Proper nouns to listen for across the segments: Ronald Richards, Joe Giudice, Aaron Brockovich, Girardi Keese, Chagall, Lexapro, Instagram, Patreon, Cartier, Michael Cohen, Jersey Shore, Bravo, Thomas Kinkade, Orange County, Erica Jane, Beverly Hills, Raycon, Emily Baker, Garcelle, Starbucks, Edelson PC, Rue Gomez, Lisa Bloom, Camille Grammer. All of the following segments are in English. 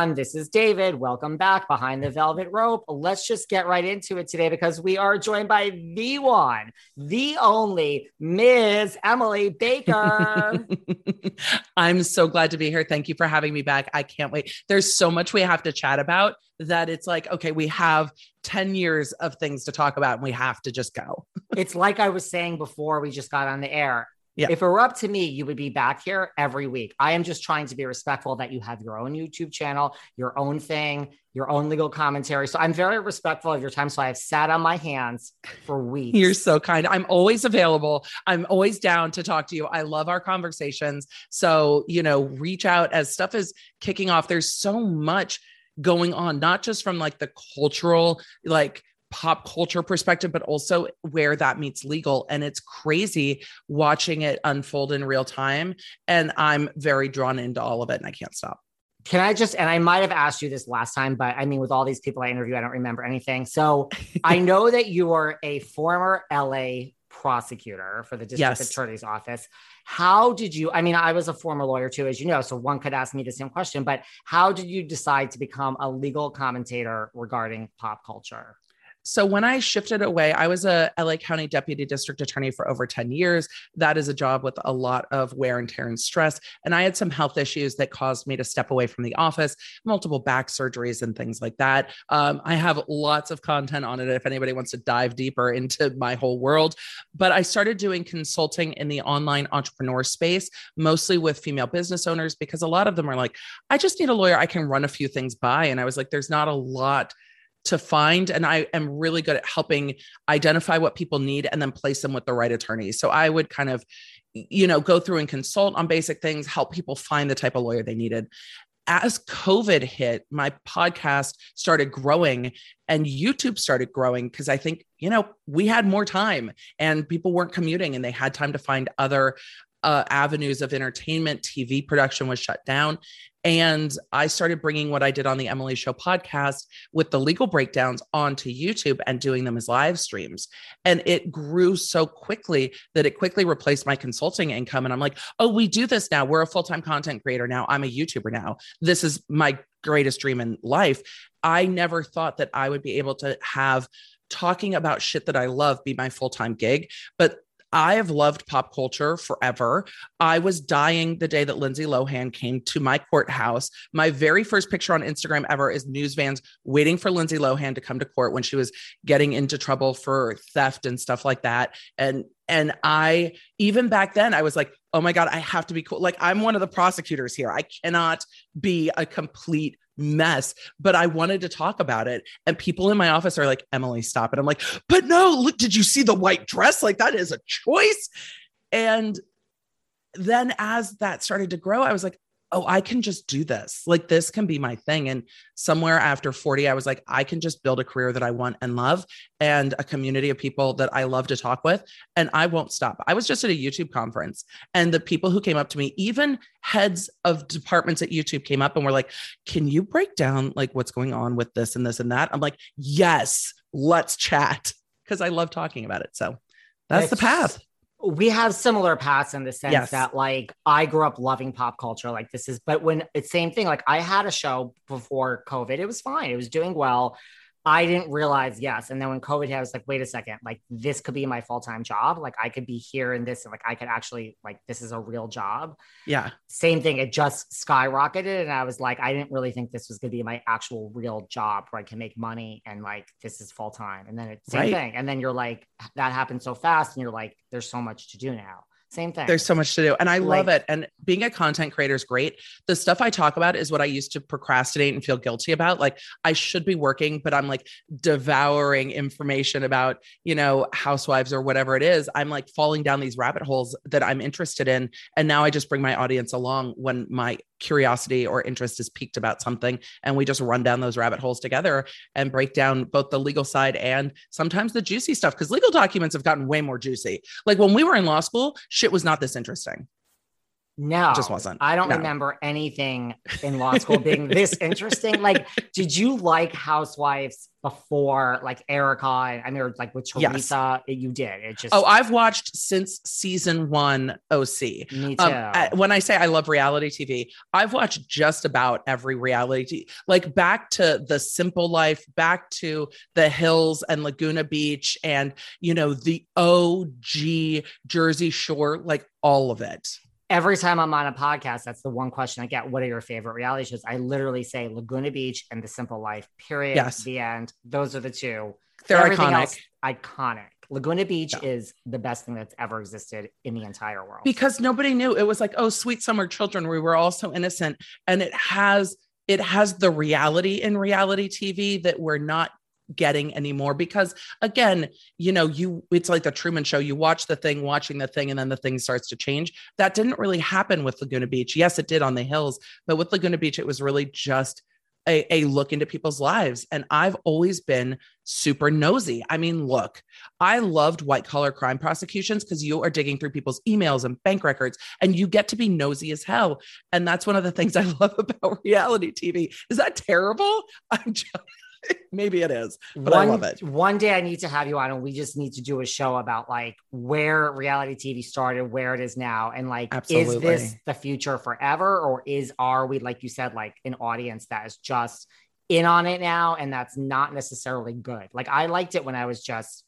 everyone. This is David. Welcome back behind the velvet rope. Let's just get right into it today because we are joined by the one, the only Ms. Emily Baker. I'm so glad to be here. Thank you for having me back. I can't wait. There's so much we have to chat about that it's like, okay, we have 10 years of things to talk about and we have to just go. It's like I was saying before we just got on the air. Yeah. If it were up to me, you would be back here every week. I am just trying to be respectful that you have your own YouTube channel, your own thing, your own legal commentary. So I'm very respectful of your time. So I have sat on my hands for weeks. You're so kind. I'm always available. I'm always down to talk to you. I love our conversations. So, you know, reach out as stuff is kicking off. There's so much going on, not just from like the cultural, like pop culture perspective, but also where that meets legal. And it's crazy watching it unfold in real time. And I'm very drawn into all of it and I can't stop. Can I just, and I might've asked you this last time, but I mean, with all these people I interview, I don't remember anything. So I know that you are a former LA prosecutor for the district attorney's office. How did you, I mean, I was a former lawyer too, as you know, so one could ask me the same question, but how did you decide to become a legal commentator regarding pop culture? So when I shifted away, I was a LA County Deputy District Attorney for over 10 years. That is a job with a lot of wear and tear and stress. And I had some health issues that caused me to step away from the office, multiple back surgeries and things like that. I have lots of content on it if anybody wants to dive deeper into my whole world. But I started doing consulting in the online entrepreneur space, mostly with female business owners, because a lot of them are like, I just need a lawyer. I can run a few things by. And I was like, there's not a lot to find. And I am really good at helping identify what people need and then place them with the right attorney. So I would kind of, you know, go through and consult on basic things, help people find the type of lawyer they needed. As COVID hit, my podcast started growing and YouTube started growing because I think, you know, we had more time and people weren't commuting and they had time to find other avenues of entertainment. TV production was shut down. And I started bringing what I did on the Emily Show podcast with the legal breakdowns onto YouTube and doing them as live streams. And it grew so quickly that it quickly replaced my consulting income. And I'm like, oh, we do this now. We're a full-time content creator now. I'm a YouTuber now. This is my greatest dream in life. I never thought that I would be able to have talking about shit that I love be my full-time gig, but I have loved pop culture forever. I was dying the day that Lindsay Lohan came to my courthouse. My very first picture on Instagram ever is news vans waiting for Lindsay Lohan to come to court when she was getting into trouble for theft and stuff like that. And I, even back then I was like, oh my God, I have to be cool. Like I'm one of the prosecutors here. I cannot be a complete mess, but I wanted to talk about it. And people in my office are like, Emily, stop it. I'm like, but no, look, did you see the white dress? Like that is a choice. And then as that started to grow, I was like, oh, I can just do this. Like this can be my thing. And somewhere after 40, I was like, I can just build a career that I want and love and a community of people that I love to talk with. And I won't stop. I was just at a YouTube conference and the people who came up to me, even heads of departments at YouTube came up and were like, can you break down like what's going on with this and this and that? I'm like, yes, let's chat. Cause I love talking about it. So that's the path. We have similar paths in the sense that like I grew up loving pop culture like this is, but when it's same thing, like I had a show before COVID, it was fine. It was doing well. I didn't realize. Yes. And then when COVID hit, I was like, wait a second, like this could be my full-time job. Like I could be here in this and like, I could actually like, this is a real job. Yeah. Same thing. It just skyrocketed. And I was like, I didn't really think this was going to be my actual real job where I can make money. And like, this is full-time. And then it's same thing. And then you're like, that happened so fast. And you're like, there's so much to do now. Same thing. There's so much to do. And I love it. And being a content creator is great. The stuff I talk about is what I used to procrastinate and feel guilty about. Like I should be working, but I'm like devouring information about, you know, housewives or whatever it is. I'm like falling down these rabbit holes that I'm interested in. And now I just bring my audience along when my curiosity or interest is piqued about something. And we just run down those rabbit holes together and break down both the legal side and sometimes the juicy stuff. Cause legal documents have gotten way more juicy. Like when we were in law school, shit was not this interesting. No, it just wasn't. I don't remember anything in law school being this interesting. Like, did you like Housewives before, like Erica? I mean, like with Teresa, you did. It just. Oh, I've watched since season one. OC. Me too. When I say I love reality TV, I've watched just about every reality, like back to The Simple Life, back to The Hills and Laguna Beach, and you know the OG Jersey Shore, like all of it. Every time I'm on a podcast, that's the one question I get. What are your favorite reality shows? I literally say Laguna Beach and The Simple Life, period. Yes. The end. Those are the two. They're everything iconic. Else, iconic. Laguna Beach is the best thing that's ever existed in the entire world. Because nobody knew. It was like, oh, sweet summer children. We were all so innocent. And it has the reality in reality TV that we're not getting anymore, because again, you know, it's like the Truman Show. You watch the thing, watching the thing, and then the thing starts to change. That didn't really happen with Laguna Beach. Yes, it did on The Hills, but with Laguna Beach, it was really just a look into people's lives. And I've always been super nosy. I mean, look, I loved white collar crime prosecutions because you are digging through people's emails and bank records, and you get to be nosy as hell. And that's one of the things I love about reality TV. Is that terrible? Maybe it is, but I love it. One day I need to have you on, and we just need to do a show about like where reality TV started, where it is now. And like, absolutely. Is this the future forever? Or are we, like you said, like an audience that is just in on it now? And that's not necessarily good. Like I liked it when I was just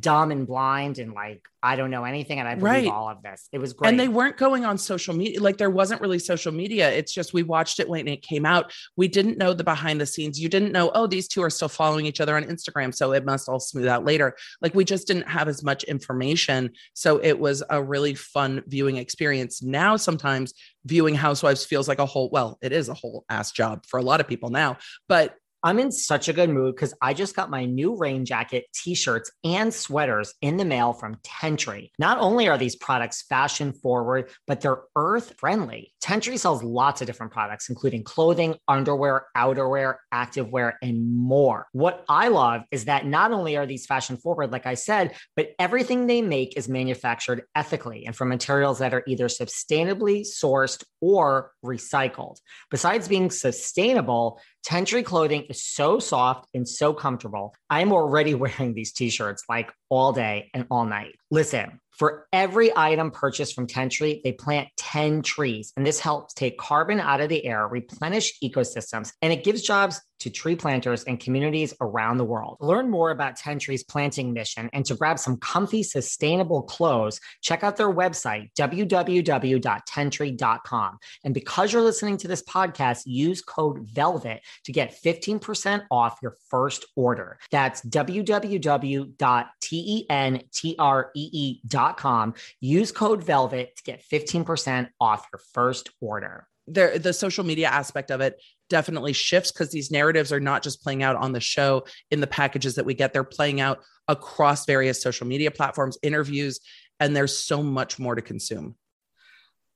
dumb and blind and like, I don't know anything. And I believe all of this. It was great. And they weren't going on social media. Like there wasn't really social media. It's just, we watched it when it came out. We didn't know the behind the scenes. You didn't know, oh, these two are still following each other on Instagram, so it must all smooth out later. Like we just didn't have as much information. So it was a really fun viewing experience. Now, sometimes viewing Housewives feels like it is a whole ass job for a lot of people now, but I'm in such a good mood because I just got my new rain jacket, t-shirts, and sweaters in the mail from Tentree. Not only are these products fashion forward, but they're earth friendly. Tentree sells lots of different products, including clothing, underwear, outerwear, activewear, and more. What I love is that not only are these fashion forward, like I said, but everything they make is manufactured ethically and from materials that are either sustainably sourced or recycled. Besides being sustainable, Tentree clothing is so soft and so comfortable. I'm already wearing these t-shirts like all day and all night. Listen, for every item purchased from Tentree, they plant 10 trees, and this helps take carbon out of the air, replenish ecosystems, and it gives jobs to tree planters and communities around the world. Learn more about Tentree's planting mission and to grab some comfy, sustainable clothes, check out their website, www.tentree.com. And because you're listening to this podcast, use code VELVET to get 15% off your first order. That's www.tentree.com. Use code VELVET to get 15% off your first order. The social media aspect of it definitely shifts because these narratives are not just playing out on the show in the packages that we get. They're playing out across various social media platforms, interviews, and there's so much more to consume.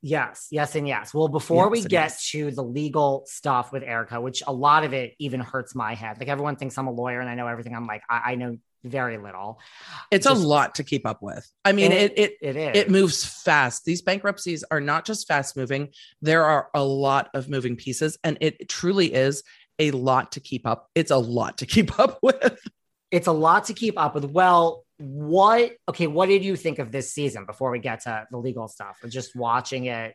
Yes, yes, and yes. Well, before we get to the legal stuff with Erica, which a lot of it even hurts my head. Like everyone thinks I'm a lawyer and I know everything. I'm like, I know very little. It's a lot to keep up with. I mean, it moves fast. These bankruptcies are not just fast moving. There are a lot of moving pieces, and it truly is a lot to keep up. It's a lot to keep up with. It's a lot to keep up with. Well, what did you think of this season before we get to the legal stuff or just watching it?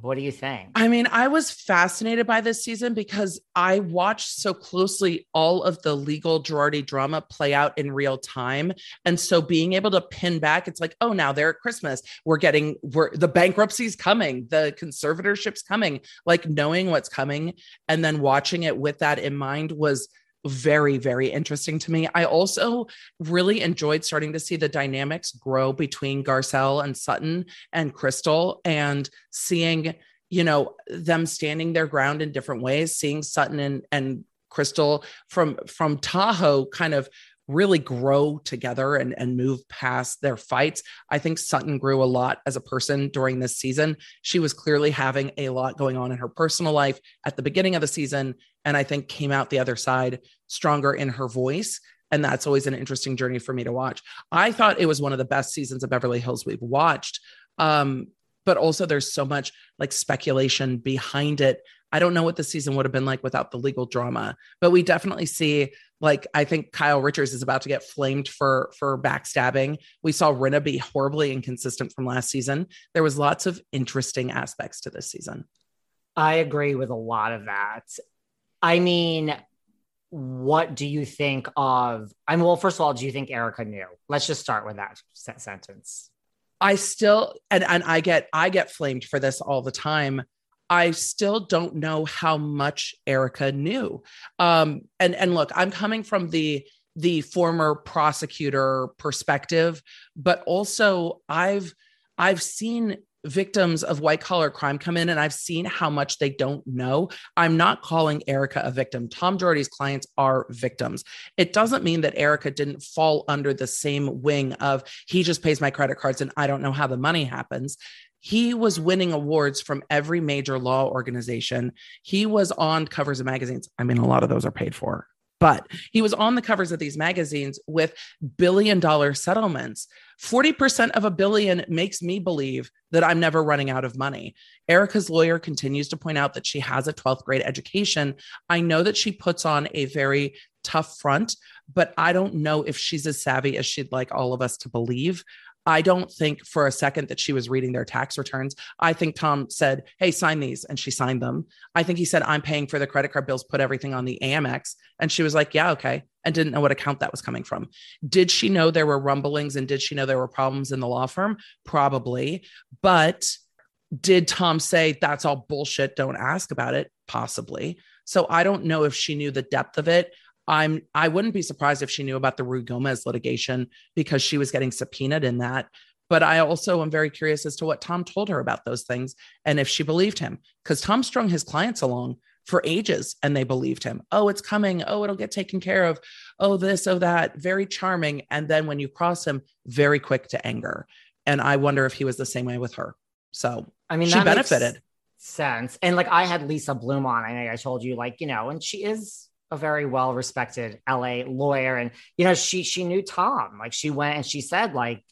What do you think? I mean, I was fascinated by this season because I watched so closely all of the legal Girardi drama play out in real time. And so being able to pin back, it's like, oh, now they're at Christmas. The bankruptcy's coming. The conservatorship's coming. Like knowing what's coming and then watching it with that in mind was very, very interesting to me. I also really enjoyed starting to see the dynamics grow between Garcelle and Sutton and Crystal, and seeing, you know, them standing their ground in different ways, seeing Sutton and Crystal from Tahoe kind of really grow together and move past their fights. I think Sutton grew a lot as a person during this season. She was clearly having a lot going on in her personal life at the beginning of the season, and I think came out the other side stronger in her voice. And that's always an interesting journey for me to watch. I thought it was one of the best seasons of Beverly Hills we've watched. but also there's so much like speculation behind it. I don't know what the season would have been like without the legal drama, but we definitely see, like, I think Kyle Richards is about to get flamed for backstabbing. We saw Rinna be horribly inconsistent from last season. There was lots of interesting aspects to this season. I agree with a lot of that. I mean, what do you think of, I mean, well, first of all, do you think Erica knew? Let's just start with that sentence. I still, and I get flamed for this all the time. I still don't know how much Erica knew. And look, I'm coming from the former prosecutor perspective, but also I've seen victims of white collar crime come in and I've seen how much they don't know. I'm not calling Erica a victim. Tom Girardi's clients are victims. It doesn't mean that Erica didn't fall under the same wing of, he just pays my credit cards and I don't know how the money happens. He was winning awards from every major law organization. He was on covers of magazines. I mean, a lot of those are paid for, but he was on the covers of these magazines with $1 billion settlements. 40% of $1 billion makes me believe that I'm never running out of money. Erica's lawyer continues to point out that she has a 12th grade education. I know that she puts on a very tough front, but I don't know if she's as savvy as she'd like all of us to believe. I don't think for a second that she was reading their tax returns. I think Tom said, hey, sign these. And she signed them. I think he said, I'm paying for the credit card bills, put everything on the Amex. And she was like, yeah, okay. And didn't know what account that was coming from. Did she know there were rumblings and did she know there were problems in the law firm? Probably. But did Tom say that's all bullshit? Don't ask about it. Possibly. So I don't know if she knew the depth of it. I wouldn't be surprised if she knew about the Rue Gomez litigation because she was getting subpoenaed in that. But I also am very curious as to what Tom told her about those things and if she believed him, because Tom strung his clients along for ages and they believed him. Oh, it's coming. Oh, it'll get taken care of. Oh, this, oh, that. Very charming. And then when you cross him, very quick to anger. And I wonder if he was the same way with her. So I mean, she benefited. Sense. And like I had Lisa Bloom on, I think I told you, like, you know, and she is a very well-respected LA lawyer. And, you know, she knew Tom, like she went and she said, like,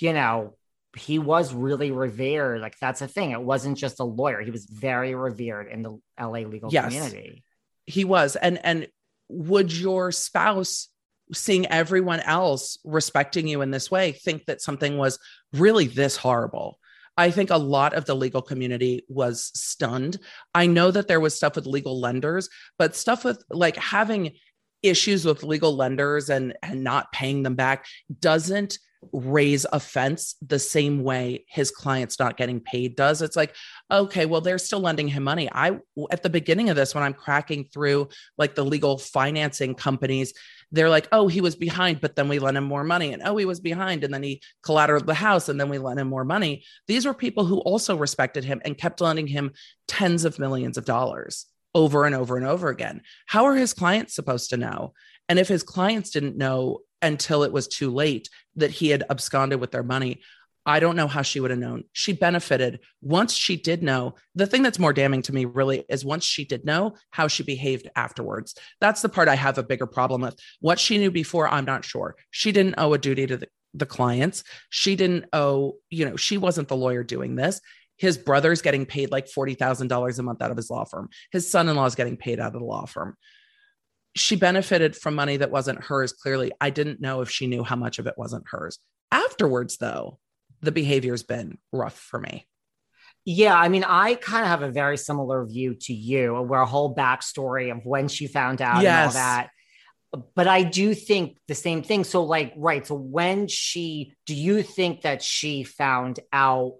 you know, he was really revered. Like that's a thing. It wasn't just a lawyer. He was very revered in the LA legal community. He was. And would your spouse seeing everyone else respecting you in this way think that something was really this horrible? I think a lot of the legal community was stunned. I know that there was stuff with legal lenders, but stuff with like having issues with legal lenders and not paying them back doesn't raise offense the same way his clients not getting paid does. It's like, okay, well, they're still lending him money. At the beginning of this, when I'm cracking through like the legal financing companies, they're like, oh, he was behind, but then we lent him more money. And oh, he was behind. And then he collateralized the house and then we lent him more money. These were people who also respected him and kept lending him tens of millions of dollars over and over and over again. How are his clients supposed to know? And if his clients didn't know until it was too late that he had absconded with their money, I don't know how she would have known. She benefited once she did know. The thing that's more damning to me really is once she did know, how she behaved afterwards. That's the part I have a bigger problem with. What she knew before, I'm not sure. She didn't owe a duty to the clients. She didn't owe, you know, she wasn't the lawyer doing this. His brother's getting paid like $40,000 a month out of his law firm. His son-in-law is getting paid out of the law firm. She benefited from money that wasn't hers. Clearly, I didn't know if she knew how much of it wasn't hers. Afterwards, though, the behavior's been rough for me. Yeah, I mean, I kind of have a very similar view to you, where a whole backstory of when she found out and all that. But I do think the same thing. So like, right. So when do you think that she found out,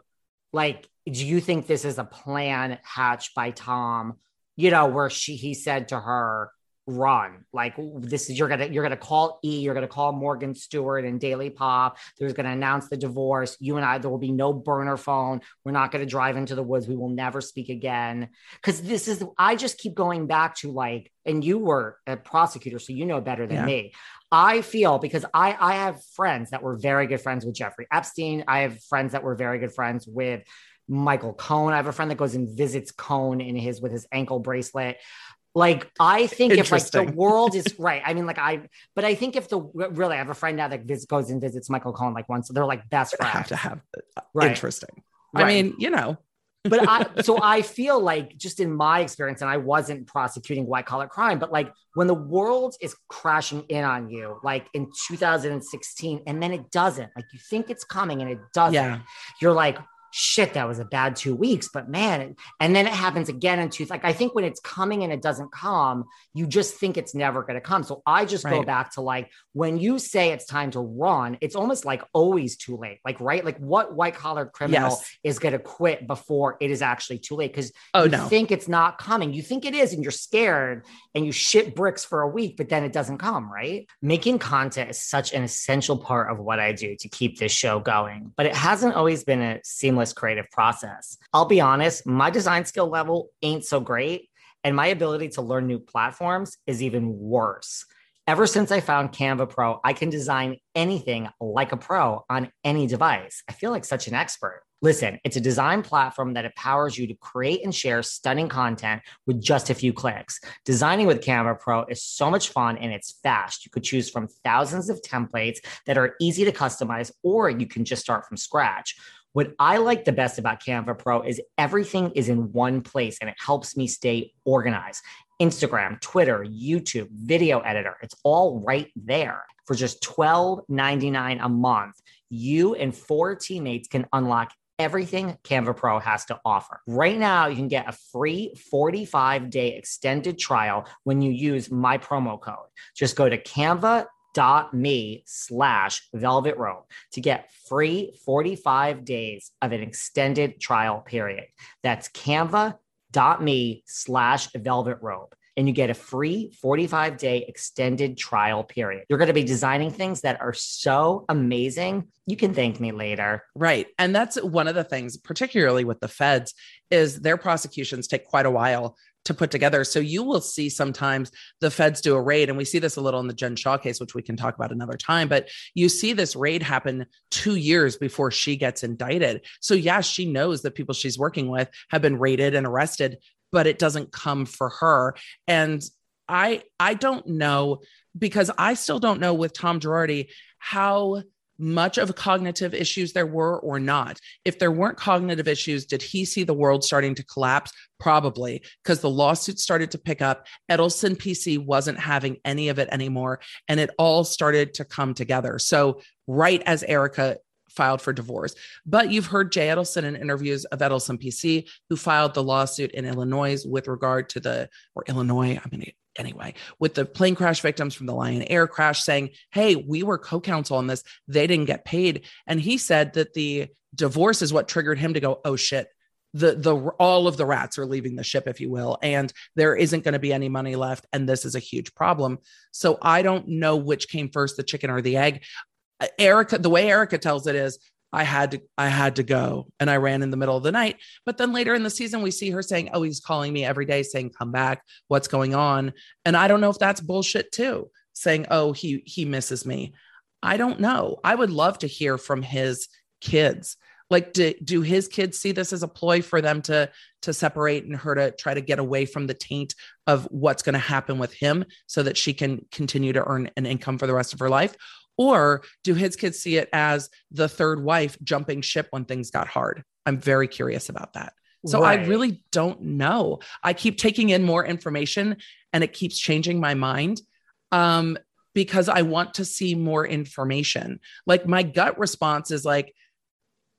like, do you think this is a plan hatched by Tom, you know, where he said to her, run, like, this is, you're gonna call E, you're gonna call Morgan Stewart and Daily Pop, there's gonna announce the divorce, you and I, there will be no burner phone, we're not gonna drive into the woods, we will never speak again. Because this is, I just keep going back to, like, and you were a prosecutor, so you know better than me. I feel, because I have friends that were very good friends with Jeffrey Epstein, I have friends that were very good friends with Michael Cohen, I have a friend that goes and visits Cohen with his ankle bracelet. Like, I think if, like, the world is right, I mean, like, I think if really, I have a friend now that goes and visits Michael Cohen, like, once, so they're like best friends. Have to have it. Right. Interesting. Right. I mean, you know. But I feel like just in my experience, and I wasn't prosecuting white collar crime, but like when the world is crashing in on you, like in 2016, and then it doesn't, like you think it's coming and it doesn't, you're like, shit, that was a bad 2 weeks, but man, and then it happens again in two. Like, I think when it's coming and it doesn't come, you just think it's never going to come. So I just go back to like, when you say it's time to run, it's almost like always too late. Like, right. Like what white collar criminal is going to quit before it is actually too late? Cause you think it's not coming. You think it is, and you're scared and you shit bricks for a week, but then it doesn't come. Right. Making content is such an essential part of what I do to keep this show going, but it hasn't always been a seamless creative process. I'll be honest, my design skill level ain't so great, and my ability to learn new platforms is even worse. Ever since I found Canva Pro, I can design anything like a pro on any device. I feel like such an expert. Listen, it's a design platform that empowers you to create and share stunning content with just a few clicks. Designing with Canva Pro is so much fun, and it's fast. You could choose from thousands of templates that are easy to customize, or you can just start from scratch. What I like the best about Canva Pro is everything is in one place, and it helps me stay organized. Instagram, Twitter, YouTube, video editor, it's all right there. For just $12.99 a month, you and 4 teammates can unlock everything Canva Pro has to offer. Right now, you can get a free 45-day extended trial when you use my promo code. Just go to canva.me/velvetrope to get free 45 days of an extended trial period. That's canva.me/velvetrope. And you get a free 45-day extended trial period. You're going to be designing things that are so amazing. You can thank me later. Right. And that's one of the things, particularly with the feds, is their prosecutions take quite a while to put together. So you will see sometimes the feds do a raid, and we see this a little in the Jen Shaw case, which we can talk about another time, but you see this raid happen 2 years before she gets indicted. So yeah, she knows that people she's working with have been raided and arrested, but it doesn't come for her. And I don't know, because I still don't know with Tom Girardi how much of cognitive issues there were or not. If there weren't cognitive issues, did he see the world starting to collapse? Probably, because the lawsuit started to pick up. Edelson PC wasn't having any of it anymore, and it all started to come together. So right as Erica filed for divorce. But you've heard Jay Edelson in interviews of Edelson PC, who filed the lawsuit in Illinois with regard to with the plane crash victims from the Lion Air crash, saying, hey, we were co-counsel on this. They didn't get paid. And he said that the divorce is what triggered him to go, oh shit, all of the rats are leaving the ship, if you will, and there isn't going to be any money left. And this is a huge problem. So I don't know which came first, the chicken or the egg. Erica, the way Erica tells it is, I had to go, and I ran in the middle of the night. But then later in the season, we see her saying, oh, he's calling me every day saying, come back, what's going on? And I don't know if that's bullshit too, saying, oh, he misses me. I don't know. I would love to hear from his kids. Like, do his kids see this as a ploy for them to separate and her to try to get away from the taint of what's going to happen with him so that she can continue to earn an income for the rest of her life? Or do his kids see it as the third wife jumping ship when things got hard? I'm very curious about that. So I really don't know. I keep taking in more information, and it keeps changing my mind because I want to see more information. Like, my gut response is like,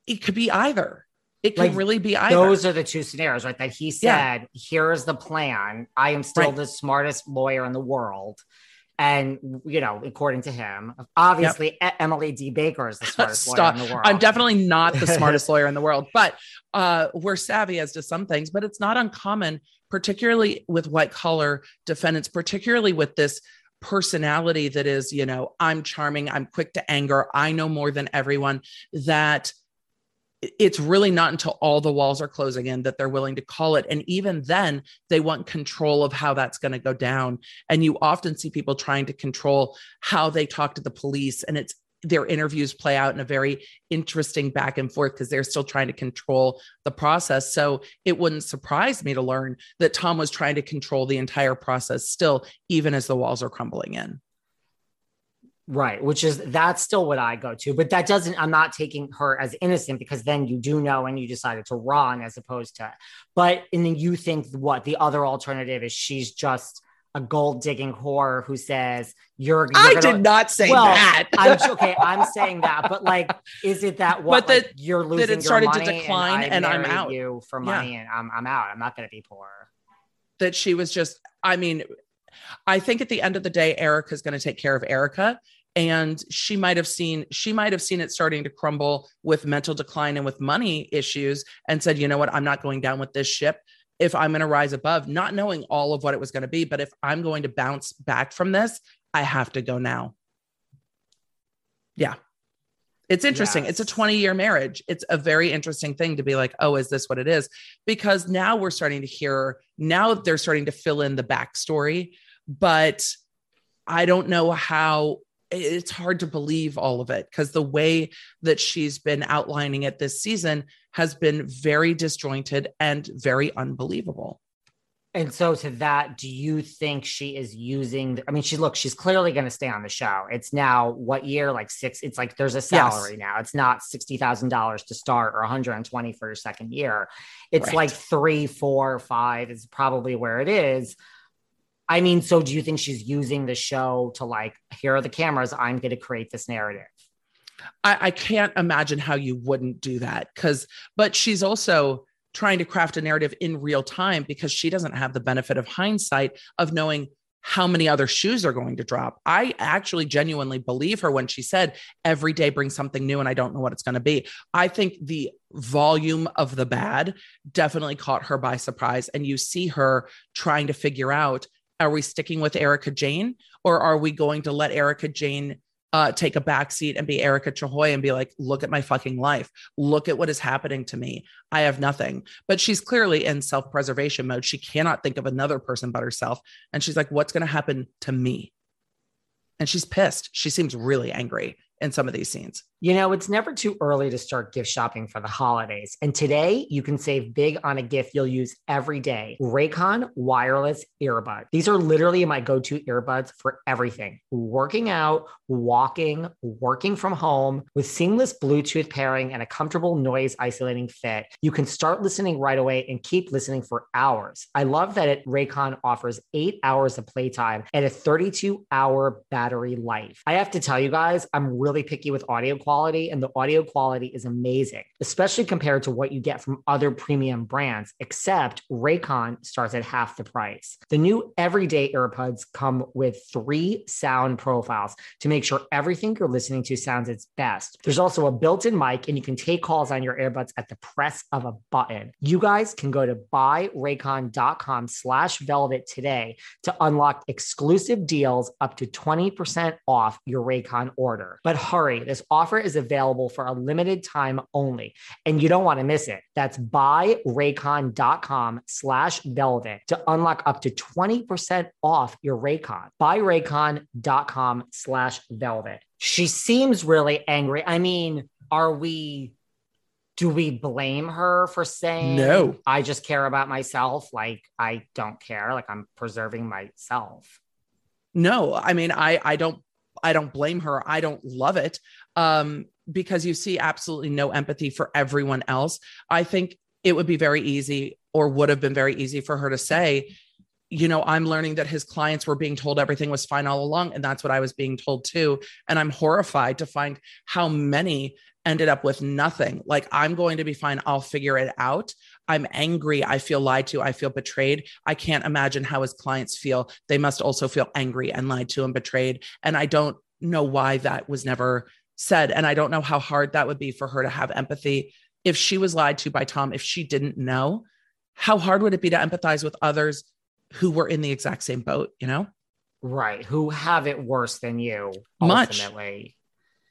it could be either. It can, like, really be either. Those are the two scenarios, right? That he said, here's the plan. I am still the smartest lawyer in the world. And, you know, according to him, obviously, Emily D. Baker is the smartest lawyer in the world. I'm definitely not the smartest lawyer in the world, but we're savvy as to some things. But it's not uncommon, particularly with white collar defendants, particularly with this personality that is, you know, I'm charming, I'm quick to anger, I know more than everyone, that it's really not until all the walls are closing in that they're willing to call it. And even then, they want control of how that's going to go down. And you often see people trying to control how they talk to the police, and it's their interviews play out in a very interesting back and forth because they're still trying to control the process. So it wouldn't surprise me to learn that Tom was trying to control the entire process still, even as the walls are crumbling in. Right. Which is, that's still what I go to, but that doesn't, I'm not taking her as innocent, because then you do know and you decided to wrong as opposed to, but, and then you think what the other alternative is, she's just a gold digging whore who says I did not say that. I'm saying that, but like, is it that what but like, you're losing that it started your money to decline and I'm out you for money and I'm out. I'm not going to be poor. That she was just, I mean, I think at the end of the day, Erica's going to take care of Erica, and she might have seen it starting to crumble with mental decline and with money issues and said, you know what, I'm not going down with this ship. If I'm going to rise above, not knowing all of what it was going to be, but if I'm going to bounce back from this, I have to go now. Yeah. It's interesting. Yes. It's a 20-year marriage. It's a very interesting thing to be like, oh, is this what it is? Because now we're starting to hear, now they're starting to fill in the backstory, but I don't know how, it's hard to believe all of it, because the way that she's been outlining it this season has been very disjointed and very unbelievable. And so to that, do you think she is using, I mean, she's clearly going to stay on the show. It's now what year, like six, it's like, there's a salary now. It's not $60,000 to start or 120 for your second year. It's like 3, 4, 5 is probably where it is. I mean, so do you think she's using the show to like, here are the cameras, I'm going to create this narrative? I can't imagine how you wouldn't do that. But she's also trying to craft a narrative in real time, because she doesn't have the benefit of hindsight of knowing how many other shoes are going to drop. I actually genuinely believe her when she said every day brings something new and I don't know what it's going to be. I think the volume of the bad definitely caught her by surprise. And you see her trying to figure out, are we sticking with Erica Jane, or are we going to let Erica Jane take a backseat and be Erica Chahoy and be like, look at my fucking life. Look at what is happening to me. I have nothing. But she's clearly in self-preservation mode. She cannot think of another person but herself. And she's like, what's going to happen to me? And she's pissed. She seems really angry in some of these scenes. You know, it's never too early to start gift shopping for the holidays. And today you can save big on a gift you'll use every day. Raycon wireless earbuds. These are literally my go-to earbuds for everything. Working out, walking, working from home. With seamless Bluetooth pairing and a comfortable noise isolating fit, you can start listening right away and keep listening for hours. I love that Raycon offers 8 hours of playtime and a 32-hour battery life. I have to tell you guys, I'm really picky with audio quality, and the audio quality is amazing, especially compared to what you get from other premium brands, except Raycon starts at half the price. The new everyday earbuds come with 3 sound profiles to make sure everything you're listening to sounds its best. There's also a built-in mic, and you can take calls on your earbuds at the press of a button. You guys can go to buyraycon.com/velvet today to unlock exclusive deals up to 20% off your Raycon order. But hurry, this offer is available for a limited time only, and you don't want to miss it. That's buyraycon.com/velvet to unlock up to 20% off your Raycon. Buyraycon.com/velvet. She seems really angry. I mean, do we blame her for saying, no, I just care about myself? Like, I don't care. Like, I'm preserving myself. No, I mean, I don't blame her. I don't love it. Because you see absolutely no empathy for everyone else. I think it would be very easy, or would have been very easy, for her to say, you know, I'm learning that his clients were being told everything was fine all along. And that's what I was being told too. And I'm horrified to find how many ended up with nothing. Like, I'm going to be fine. I'll figure it out. I'm angry. I feel lied to. I feel betrayed. I can't imagine how his clients feel. They must also feel angry and lied to and betrayed. And I don't know why that was never said. And I don't know how hard that would be for her to have empathy. If she was lied to by Tom, if she didn't know, how hard would it be to empathize with others who were in the exact same boat, you know? Right. Who have it worse than you, ultimately.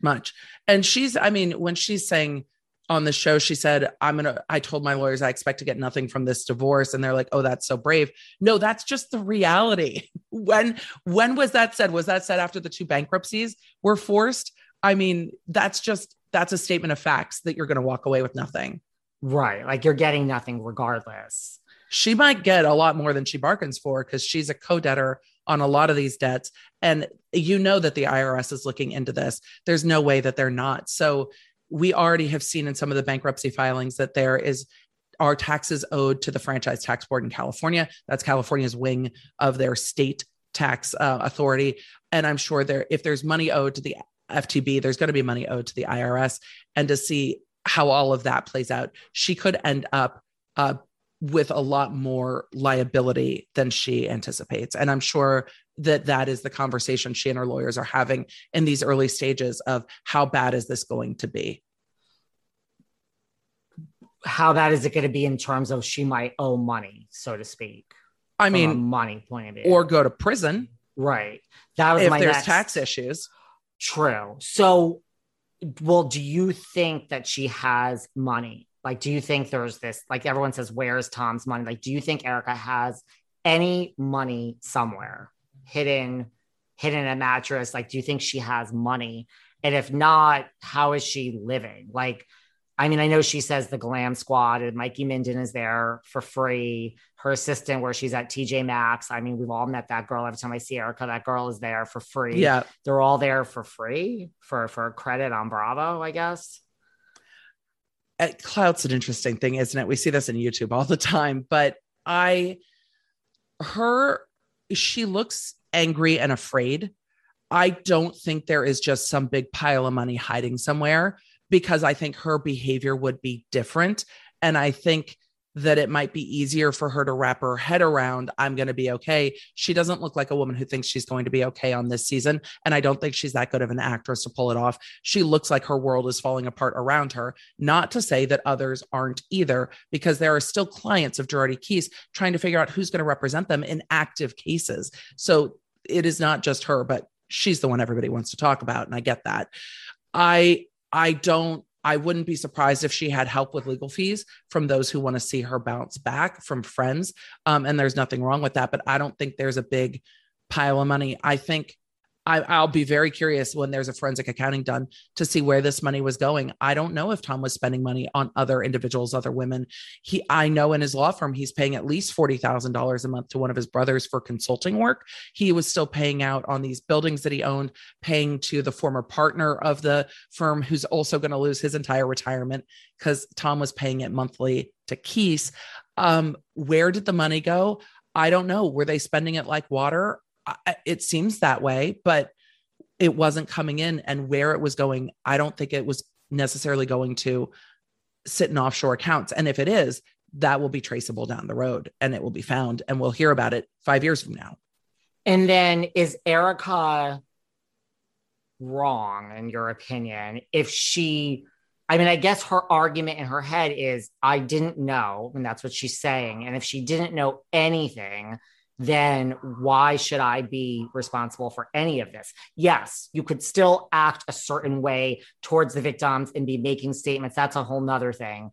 Much. And she's, I mean, when she's saying on the show, she said, I told my lawyers, I expect to get nothing from this divorce. And they're like, oh, that's so brave. No, that's just the reality. When was that said? Was that said after the 2 bankruptcies were forced? I mean, that's a statement of facts that you're going to walk away with nothing. Right. Like, you're getting nothing regardless. She might get a lot more than she bargains for, because she's a co-debtor on a lot of these debts. And you know that the IRS is looking into this. There's no way that they're not. So we already have seen in some of the bankruptcy filings that there are taxes owed to the Franchise Tax Board in California. That's California's wing of their state tax authority. And I'm sure if there's money owed to the FTB, there's going to be money owed to the IRS. And to see how all of that plays out, she could end up with a lot more liability than she anticipates. And I'm sure that that is the conversation she and her lawyers are having in these early stages of how bad is this going to be? How bad is it going to be in terms of she might owe money, so to speak? I mean, money point of view. Or go to prison. Right. That was if there's tax issues. True. So, well, do you think that she has money? Like, do you think there's this, like everyone says, where's Tom's money? Like, do you think Erica has any money somewhere hidden in a mattress? Like, do you think she has money? And if not, how is she living? Like, I mean, I know she says the glam squad and Mikey Minden is there for free. Her assistant where she's at TJ Maxx. I mean, we've all met that girl. Every time I see Erica, that girl is there for free. Yeah. They're all there for free for credit on Bravo, I guess. Clout's an interesting thing, isn't it? We see this in YouTube all the time, but she looks angry and afraid. I don't think there is just some big pile of money hiding somewhere, because I think her behavior would be different. And I think that it might be easier for her to wrap her head around, I'm going to be okay. She doesn't look like a woman who thinks she's going to be okay on this season. And I don't think she's that good of an actress to pull it off. She looks like her world is falling apart around her. Not to say that others aren't either, because there are still clients of Girardi Keys trying to figure out who's going to represent them in active cases. So it is not just her, but she's the one everybody wants to talk about. And I get that. I wouldn't be surprised if she had help with legal fees from those who want to see her bounce back, from friends. And there's nothing wrong with that, but I don't think there's a big pile of money. I think I'll be very curious when there's a forensic accounting done to see where this money was going. I don't know if Tom was spending money on other individuals, other women. I know in his law firm, he's paying at least $40,000 a month to one of his brothers for consulting work. He was still paying out on these buildings that he owned, paying to the former partner of the firm, who's also going to lose his entire retirement because Tom was paying it monthly to Keese. Where did the money go? I don't know. Were they spending it like water? It seems that way, but it wasn't coming in, and where it was going, I don't think it was necessarily going to sit in offshore accounts. And if it is, that will be traceable down the road, and it will be found, and we'll hear about it 5 years from now. And then, is Erica wrong, in your opinion, if she, I mean, I guess her argument in her head is, I didn't know, and that's what she's saying. And if she didn't know anything, then why should I be responsible for any of this? Yes, you could still act a certain way towards the victims and be making statements. That's a whole nother thing.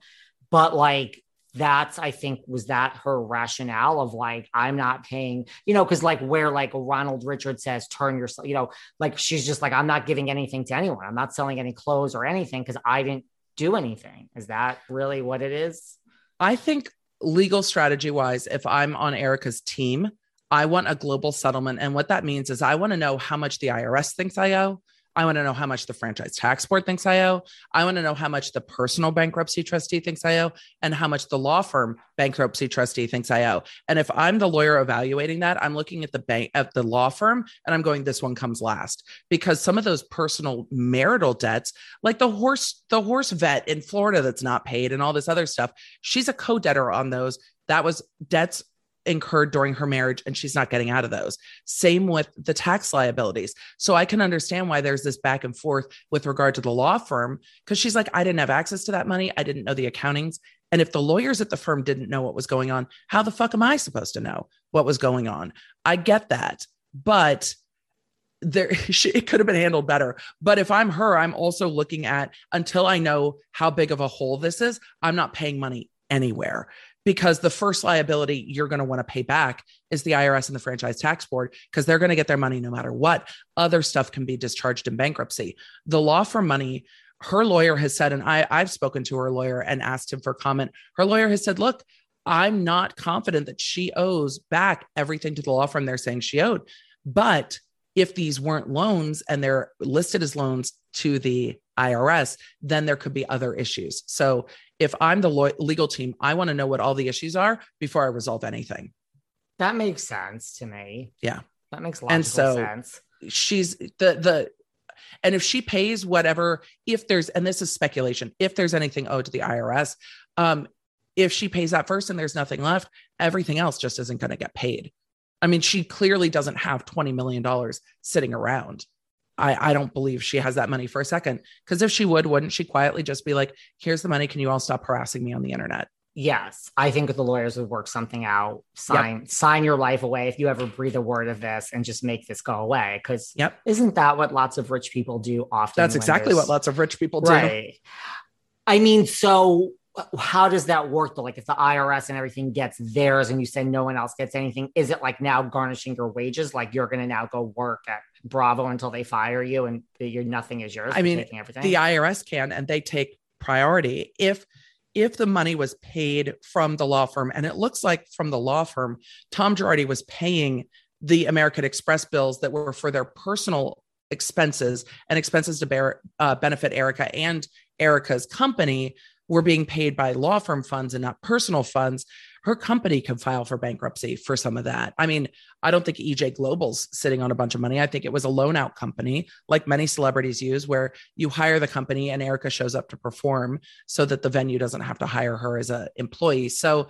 But like, I think, was that her rationale of like, I'm not paying, you know, because like where like Ronald Richards says, turn yourself, you know, like she's just like, I'm not giving anything to anyone. I'm not selling any clothes or anything because I didn't do anything. Is that really what it is? I think legal strategy wise, if I'm on Erica's team, I want a global settlement. And what that means is I want to know how much the IRS thinks I owe. I want to know how much the Franchise Tax Board thinks I owe. I want to know how much the personal bankruptcy trustee thinks I owe, and how much the law firm bankruptcy trustee thinks I owe. And if I'm the lawyer evaluating that, I'm looking at the bank, at the law firm, and I'm going, this one comes last, because some of those personal marital debts, like the horse vet in Florida that's not paid and all this other stuff, she's a co-debtor on those. That was debts incurred during her marriage, and she's not getting out of those. Same with the tax liabilities. So I can understand why there's this back and forth with regard to the law firm, because she's like, I didn't have access to that money. I didn't know the accountings. And if the lawyers at the firm didn't know what was going on, how the fuck am I supposed to know what was going on? I get that, but it could have been handled better. But if I'm her, I'm also looking at, until I know how big of a hole this is, I'm not paying money anywhere. Because the first liability you're going to want to pay back is the IRS and the Franchise Tax Board, because they're going to get their money no matter what. Other stuff can be discharged in bankruptcy. The law firm money, her lawyer has said, and I've spoken to her lawyer and asked him for comment. Her lawyer has said, look, I'm not confident that she owes back everything to the law firm they're saying she owed. But if these weren't loans and they're listed as loans to the IRS, then there could be other issues. So if I'm the legal team, I want to know what all the issues are before I resolve anything. That makes sense to me. Yeah. That makes logical sense. She's and if she pays whatever, if there's, and this is speculation, if there's anything owed to the IRS, if she pays that first and there's nothing left, everything else just isn't going to get paid. I mean, she clearly doesn't have $20 million sitting around. I don't believe she has that money for a second. Because if she would, wouldn't she quietly just be like, here's the money. Can you all stop harassing me on the internet? Yes. I think the lawyers would work something out, sign your life away. If you ever breathe a word of this and just make this go away. Cause isn't that what lots of rich people do often? That's exactly what lots of rich people do. Right. I mean, so how does that work though? Like if the IRS and everything gets theirs and you say no one else gets anything, is it like now garnishing your wages? Like you're going to now go work at Bravo until they fire you and your nothing is yours. I mean, taking everything. The IRS can, and they take priority. If the money was paid from the law firm, and it looks like from the law firm, Tom Girardi was paying the American Express bills that were for their personal expenses and expenses to benefit Erica and Erica's company were being paid by law firm funds and not personal funds. Her company could file for bankruptcy for some of that. I mean, I don't think EJ Global's sitting on a bunch of money. I think it was a loan out company, like many celebrities use, where you hire the company and Erica shows up to perform so that the venue doesn't have to hire her as an employee. So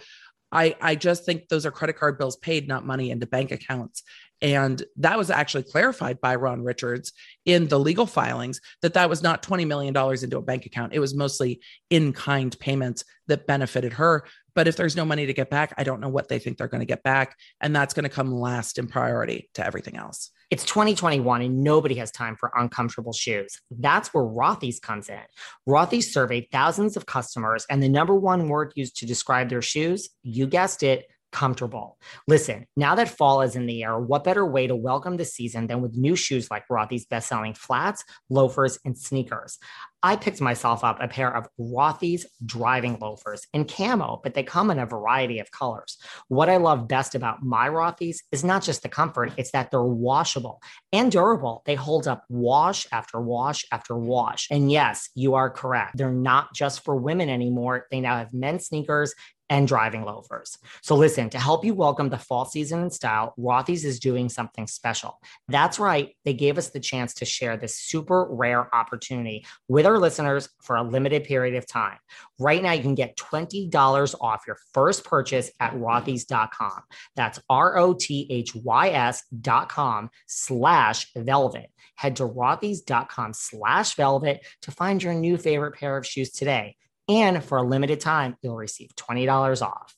I just think those are credit card bills paid, not money into bank accounts. And that was actually clarified by Ron Richards in the legal filings that was not $20 million into a bank account. It was mostly in-kind payments that benefited her. But if there's no money to get back, I don't know what they think they're going to get back. And that's going to come last in priority to everything else. It's 2021 and nobody has time for uncomfortable shoes. That's where Rothy's comes in. Rothy's surveyed thousands of customers, and the number one word used to describe their shoes, you guessed it, comfortable. Listen, now that fall is in the air, what better way to welcome the season than with new shoes like Rothy's best-selling flats, loafers, and sneakers. I picked myself up a pair of Rothy's driving loafers in camo, but they come in a variety of colors. What I love best about my Rothy's is not just the comfort, it's that they're washable and durable. They hold up wash after wash after wash. And yes, you are correct. They're not just for women anymore. They now have men's sneakers and driving loafers. So listen, to help you welcome the fall season in style, Rothy's is doing something special. That's right. They gave us the chance to share this super rare opportunity with our listeners for a limited period of time. Right now, you can get $20 off your first purchase at Rothys.com. That's ROTHYS.com/velvet. Head to Rothys.com/velvet to find your new favorite pair of shoes today. And for a limited time, you'll receive $20 off.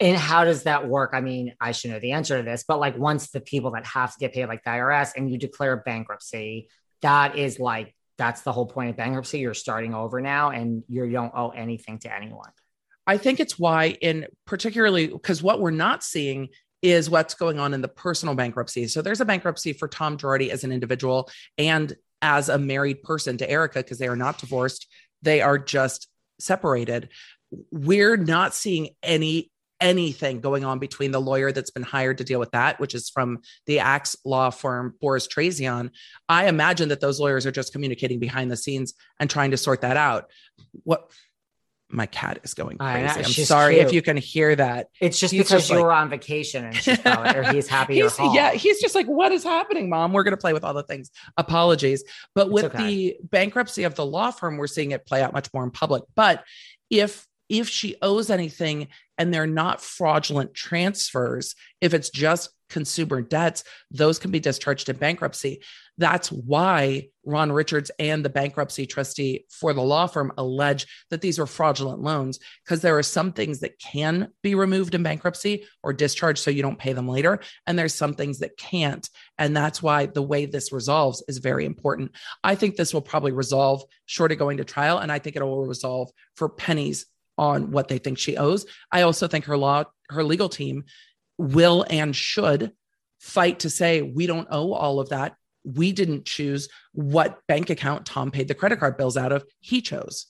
And how does that work? I mean, I should know the answer to this, but like once the people that have to get paid, like the IRS, and you declare bankruptcy, that's the whole point of bankruptcy. You're starting over now and you don't owe anything to anyone. I think it's why, in particularly, because what we're not seeing is what's going on in the personal bankruptcy. So there's a bankruptcy for Tom Girardi as an individual and as a married person to Erica, because they are not divorced. They are just separated. We're not seeing anything going on between the lawyer that's been hired to deal with that, which is from the Axe law firm, Boris Trazion. I imagine that those lawyers are just communicating behind the scenes and trying to sort that out. What? My cat is going crazy. I'm sorry if you can hear that. It's just because you were on vacation and she's probably, or he's happy you're home. Yeah, he's just like, what is happening, Mom? We're going to play with all the things. Apologies. But with the bankruptcy of the law firm, we're seeing it play out much more in public. But if she owes anything and they're not fraudulent transfers, if it's just consumer debts, those can be discharged in bankruptcy. That's why Ron Richards and the bankruptcy trustee for the law firm allege that these were fraudulent loans, because there are some things that can be removed in bankruptcy or discharged so you don't pay them later. And there's some things that can't. And that's why the way this resolves is very important. I think this will probably resolve short of going to trial. And I think it will resolve for pennies on what they think she owes. I also think her legal team will and should fight to say, we don't owe all of that. We didn't choose what bank account Tom paid the credit card bills out of. He chose.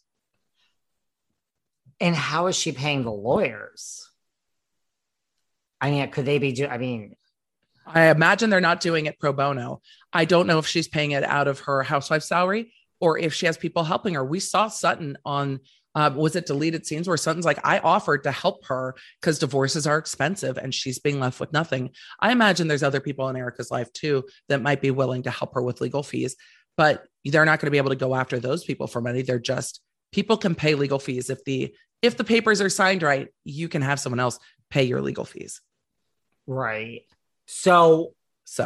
And how is she paying the lawyers? I mean, could they be doing, I mean, I imagine they're not doing it pro bono. I don't know if she's paying it out of her housewife salary or if she has people helping her. We saw Sutton on, was it Deleted Scenes, where Sutton's like, I offered to help her because divorces are expensive and she's being left with nothing. I imagine there's other people in Erica's life too that might be willing to help her with legal fees, but they're not going to be able to go after those people for money. They're just, people can pay legal fees. If the papers are signed right, you can have someone else pay your legal fees. Right. So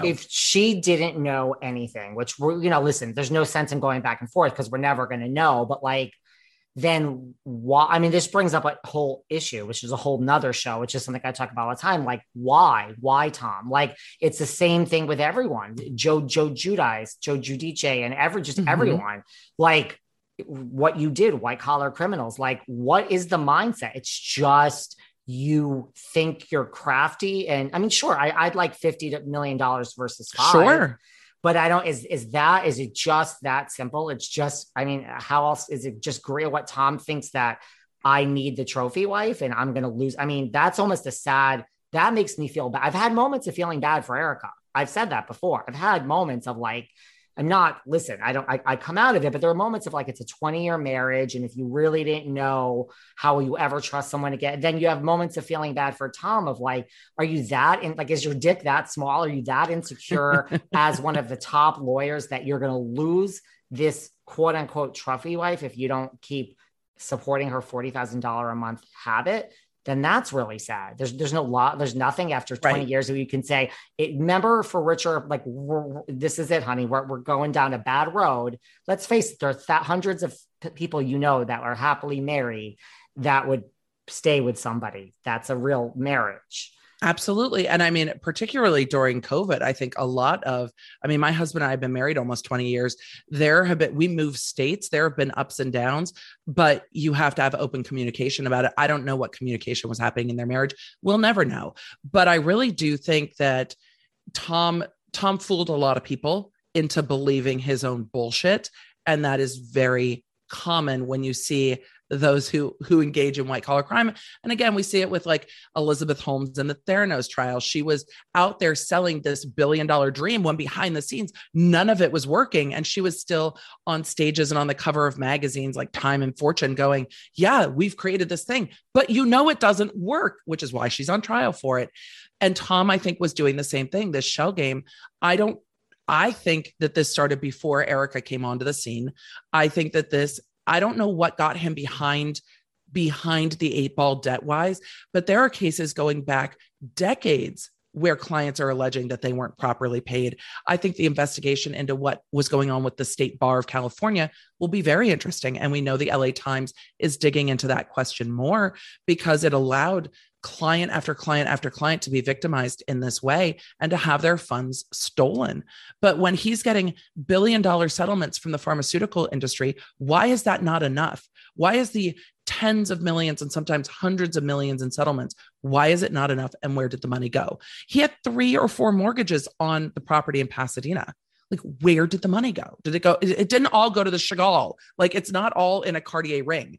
if she didn't know anything, which we're, listen, there's no sense in going back and forth because we're never going to know, but like, then why? I mean, this brings up a whole issue, which is a whole nother show, which is something I talk about all the time. Like, why Tom? Like, it's the same thing with everyone. Joe Giudice and everyone, like what you did, white collar criminals, like what is the mindset? It's just, you think you're crafty. And I mean, sure, I'd like $50 million versus $5. Sure. But I don't, is it just that simple? It's just, I mean, how else is it just great? What Tom thinks that I need the trophy wife and I'm going to lose. I mean, that's almost a sad, that makes me feel bad. I've had moments of feeling bad for Erica. I've said that before. I've had moments of like, I come out of it, but there are moments of like, it's a 20-year marriage. And if you really didn't know, how will you ever trust someone again? Then you have moments of feeling bad for Tom of like, are you that in, like, is your dick that small? Are you that insecure as one of the top lawyers that you're going to lose this quote unquote trophy wife? If you don't keep supporting her $40,000 a month habit, then that's really sad. There's nothing after 20 years where you can say, remember for Richard, like, this is it, honey. We're going down a bad road. Let's face it. There are hundreds of people, that are happily married that would stay with somebody. That's a real marriage. Absolutely. And I mean, particularly during COVID, I think my husband and I have been married almost 20 years. We moved states. There have been ups and downs, but you have to have open communication about it. I don't know what communication was happening in their marriage. We'll never know. But I really do think that Tom fooled a lot of people into believing his own bullshit. And that is very common when you see those who engage in white collar crime. And again, we see it with like Elizabeth Holmes in the Theranos trial. She was out there selling this $1 billion dream when behind the scenes, none of it was working. And she was still on stages and on the cover of magazines like Time and Fortune going, yeah, we've created this thing, but it doesn't work, which is why she's on trial for it. And Tom, I think, was doing the same thing, this shell game. I think that this started before Erica came onto the scene. I don't know what got him behind the eight ball debt wise, but there are cases going back decades where clients are alleging that they weren't properly paid. I think the investigation into what was going on with the State Bar of California will be very interesting. And we know the LA Times is digging into that question more because it allowed client after client after client to be victimized in this way and to have their funds stolen. But when he's getting $1 billion settlements from the pharmaceutical industry, why is that not enough? Why is the tens of millions and sometimes hundreds of millions in settlements, why is it not enough? And where did the money go? He had 3 or 4 mortgages on the property in Pasadena. Like, where did the money go? Did it go? It didn't all go to the Chagall. Like, it's not all in a Cartier ring.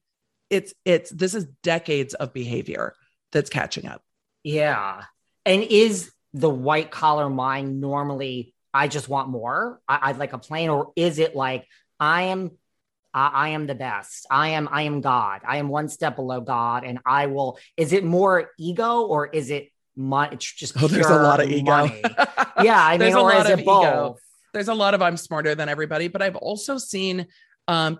This is decades of behavior that's catching up. Yeah. And is the white collar mind normally, I just want more, I'd like a plane, or is it like, I am the best. I am God. I am one step below God. And I will, is it more ego or is it just pure there's a lot of ego. Money? Yeah. I mean, there's a lot of ego. There's a lot of, I'm smarter than everybody, but I've also seen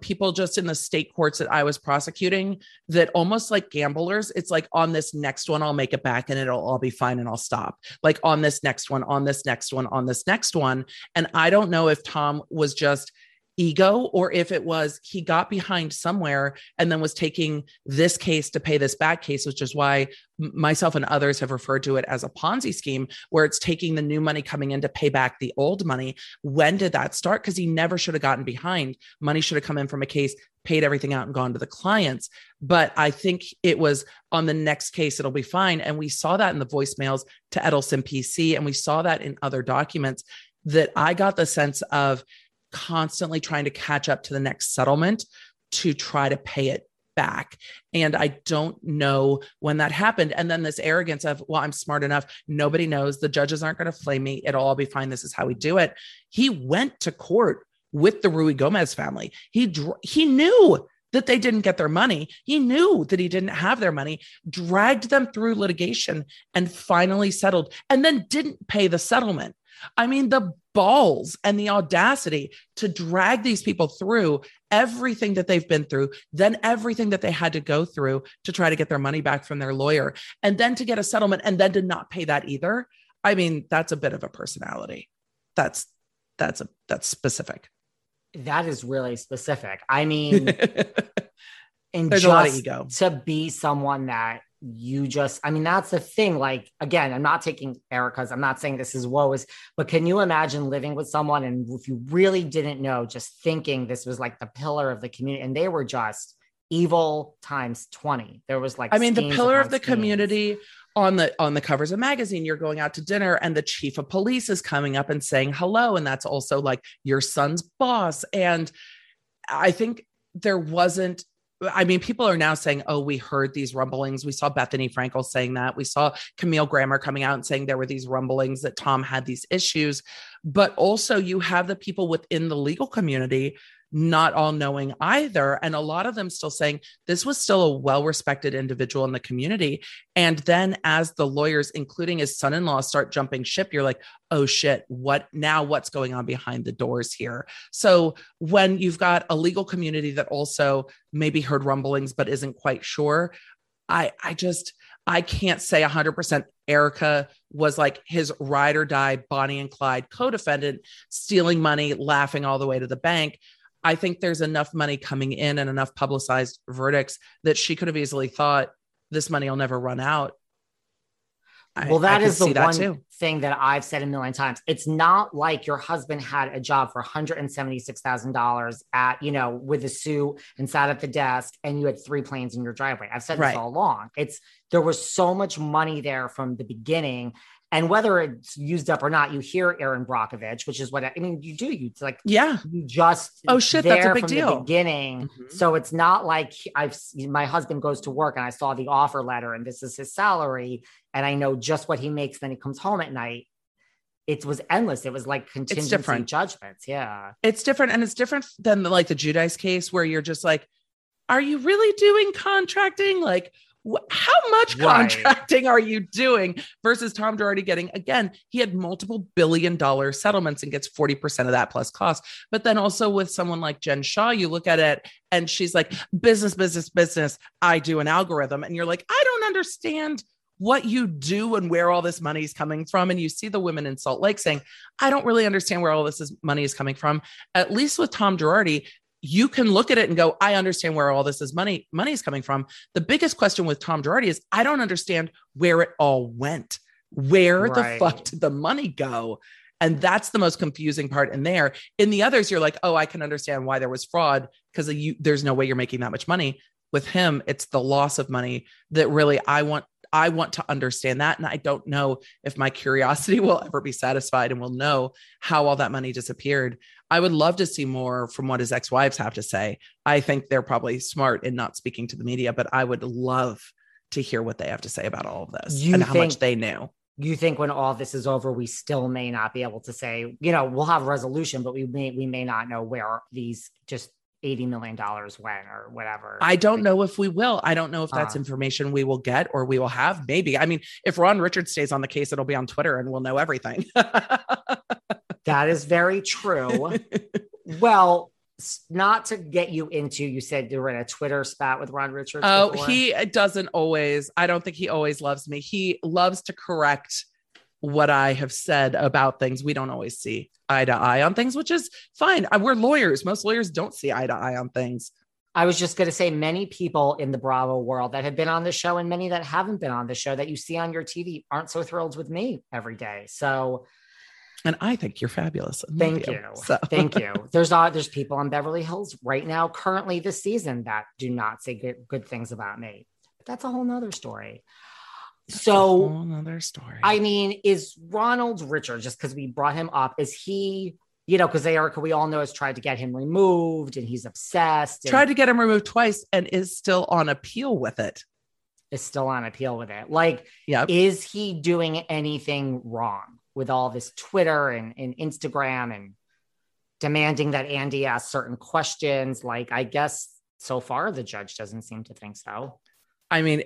people just in the state courts that I was prosecuting that almost like gamblers, it's like on this next one, I'll make it back and it'll all be fine and I'll stop. Like on this next one, on this next one, on this next one. And I don't know if Tom was just ego or if it was, he got behind somewhere and then was taking this case to pay this back case, which is why myself and others have referred to it as a Ponzi scheme, where it's taking the new money coming in to pay back the old money. When did that start? Because he never should have gotten behind. Money should have come in from a case, paid everything out and gone to the clients. But I think it was on the next case, it'll be fine. And we saw that in the voicemails to Edelson PC. And we saw that in other documents that I got the sense of constantly trying to catch up to the next settlement to try to pay it back. And I don't know when that happened. And then this arrogance of, well, I'm smart enough. Nobody knows. The judges aren't going to flame me. It'll all be fine. This is how we do it. He went to court with the Rue Gomez family. He knew that they didn't get their money. He knew that he didn't have their money, dragged them through litigation and finally settled, and then didn't pay the settlement. I mean, the balls and the audacity to drag these people through everything that they've been through, then everything that they had to go through to try to get their money back from their lawyer, and then to get a settlement and then to not pay that either. I mean, that's a bit of a personality. That's specific. That is really specific. I mean, and there's just a lot of ego to be someone that you just, I mean, that's the thing. Like, again, I'm not taking Erica's, I'm not saying this is woes, but can you imagine living with someone? And if you really didn't know, just thinking this was like the pillar of the community, and they were just evil times 20. There was like, I mean, the pillar of the community on the covers of magazine, you're going out to dinner and the chief of police is coming up and saying hello. And that's also like your son's boss. And I think there wasn't, I mean, people are now saying, oh, we heard these rumblings. We saw Bethany Frankel saying that. We saw Camille Grammer coming out and saying there were these rumblings that Tom had these issues. But also you have the people within the legal community not all knowing either. And a lot of them still saying this was still a well-respected individual in the community. And then as the lawyers, including his son-in-law, start jumping ship, you're like, oh shit, what now? What's going on behind the doors here? So when you've got a legal community that also maybe heard rumblings, but isn't quite sure, I can't say 100% Erica was like his ride or die, Bonnie and Clyde co-defendant, stealing money, laughing all the way to the bank. I think there's enough money coming in and enough publicized verdicts that she could have easily thought this money will never run out. Well, that is the one thing that I've said a million times. It's not like your husband had a job for $176,000 at, you know, with a suit and sat at the desk and you had 3 planes in your driveway. I've said this all along. There was so much money there from the beginning. And whether it's used up or not, you hear Aaron Brockovich, which is what I mean. You do, you like, yeah, you just, oh shit, that's a big deal. The beginning, mm-hmm. So it's not like my husband goes to work and I saw the offer letter and this is his salary and I know just what he makes. Then he comes home at night. It was endless. It was like contingency judgments. Yeah, it's different, and it's different than like the Giudice case where you're just like, are you really doing contracting? Like, how much contracting are you doing versus Tom Girardi getting, again, he had multiple $1 billion settlements and gets 40% of that plus cost. But then also with someone like Jen Shah, you look at it and she's like, business. I do an algorithm. And you're like, I don't understand what you do and where all this money is coming from. And you see the women in Salt Lake saying, I don't really understand where all this money is coming from. At least with Tom Girardi, you can look at it and go, I understand where all this is money is coming from. The biggest question with Tom Girardi is, I don't understand where it all went. Where the fuck did the money go? And that's the most confusing part in there. In the others, you're like, oh, I can understand why there was fraud because there's no way you're making that much money. With him, it's the loss of money that really I want to understand that. And I don't know if my curiosity will ever be satisfied and will know how all that money disappeared. I would love to see more from what his ex-wives have to say. I think they're probably smart in not speaking to the media, but I would love to hear what they have to say about all of this and how much they knew. You think when all this is over, we still may not be able to say, you know, we'll have a resolution, but we may not know where these just $80 million went or whatever. I don't know if we will. I don't know if that's information we will get or we will have. Maybe. I mean, if Ron Richards stays on the case, it'll be on Twitter and we'll know everything. That is very true. Well, not to get you into, you said you were in a Twitter spat with Ron Richards. Oh, he doesn't always. I don't think he always loves me. He loves to correct what I have said about things. We don't always see eye to eye on things, which is fine. We're lawyers. Most lawyers don't see eye to eye on things. I was just going to say, many people in the Bravo world that have been on the show and many that haven't been on the show that you see on your TV aren't so thrilled with me every day. So, and I think you're fabulous. Thank you. There's people on Beverly Hills right now, currently this season, that do not say good things about me. But that's a whole nother story. So another story. I mean, is Ronald Richards, just because we brought him up, is he you know, because Erica, we all know, has tried to get him removed and he's obsessed. And tried to get him removed twice and is still on appeal with it. Like, yep. Is he doing anything wrong with all this Twitter and Instagram and demanding that Andy ask certain questions? Like, I guess so far the judge doesn't seem to think so. I mean,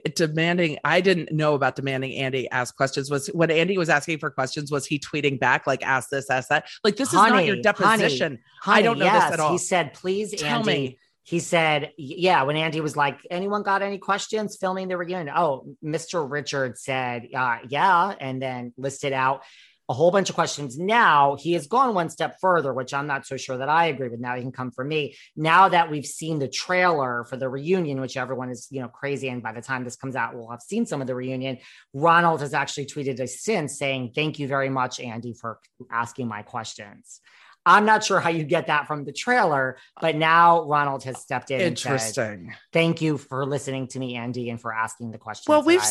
I didn't know about demanding Andy ask questions. When Andy was asking for questions, was he tweeting back, like, ask this, ask that? Like, this is not your deposition. I don't know this at all. He said, please, tell Andy. Me. He said, yeah, when Andy was like, anyone got any questions filming the reunion? Oh, Mr. Richards said, yeah, and then listed out a whole bunch of questions. Now he has gone one step further, which I'm not so sure that I agree with. Now he can come for me. Now that we've seen the trailer for the reunion, which everyone is, you know, crazy. And by the time this comes out, we'll have seen some of the reunion. Ronald has actually tweeted us since saying, thank you very much, Andy, for asking my questions. I'm not sure how you get that from the trailer, but now Ronald has stepped in. Interesting. And said, thank you for listening to me, Andy, and for asking the questions. Well, we've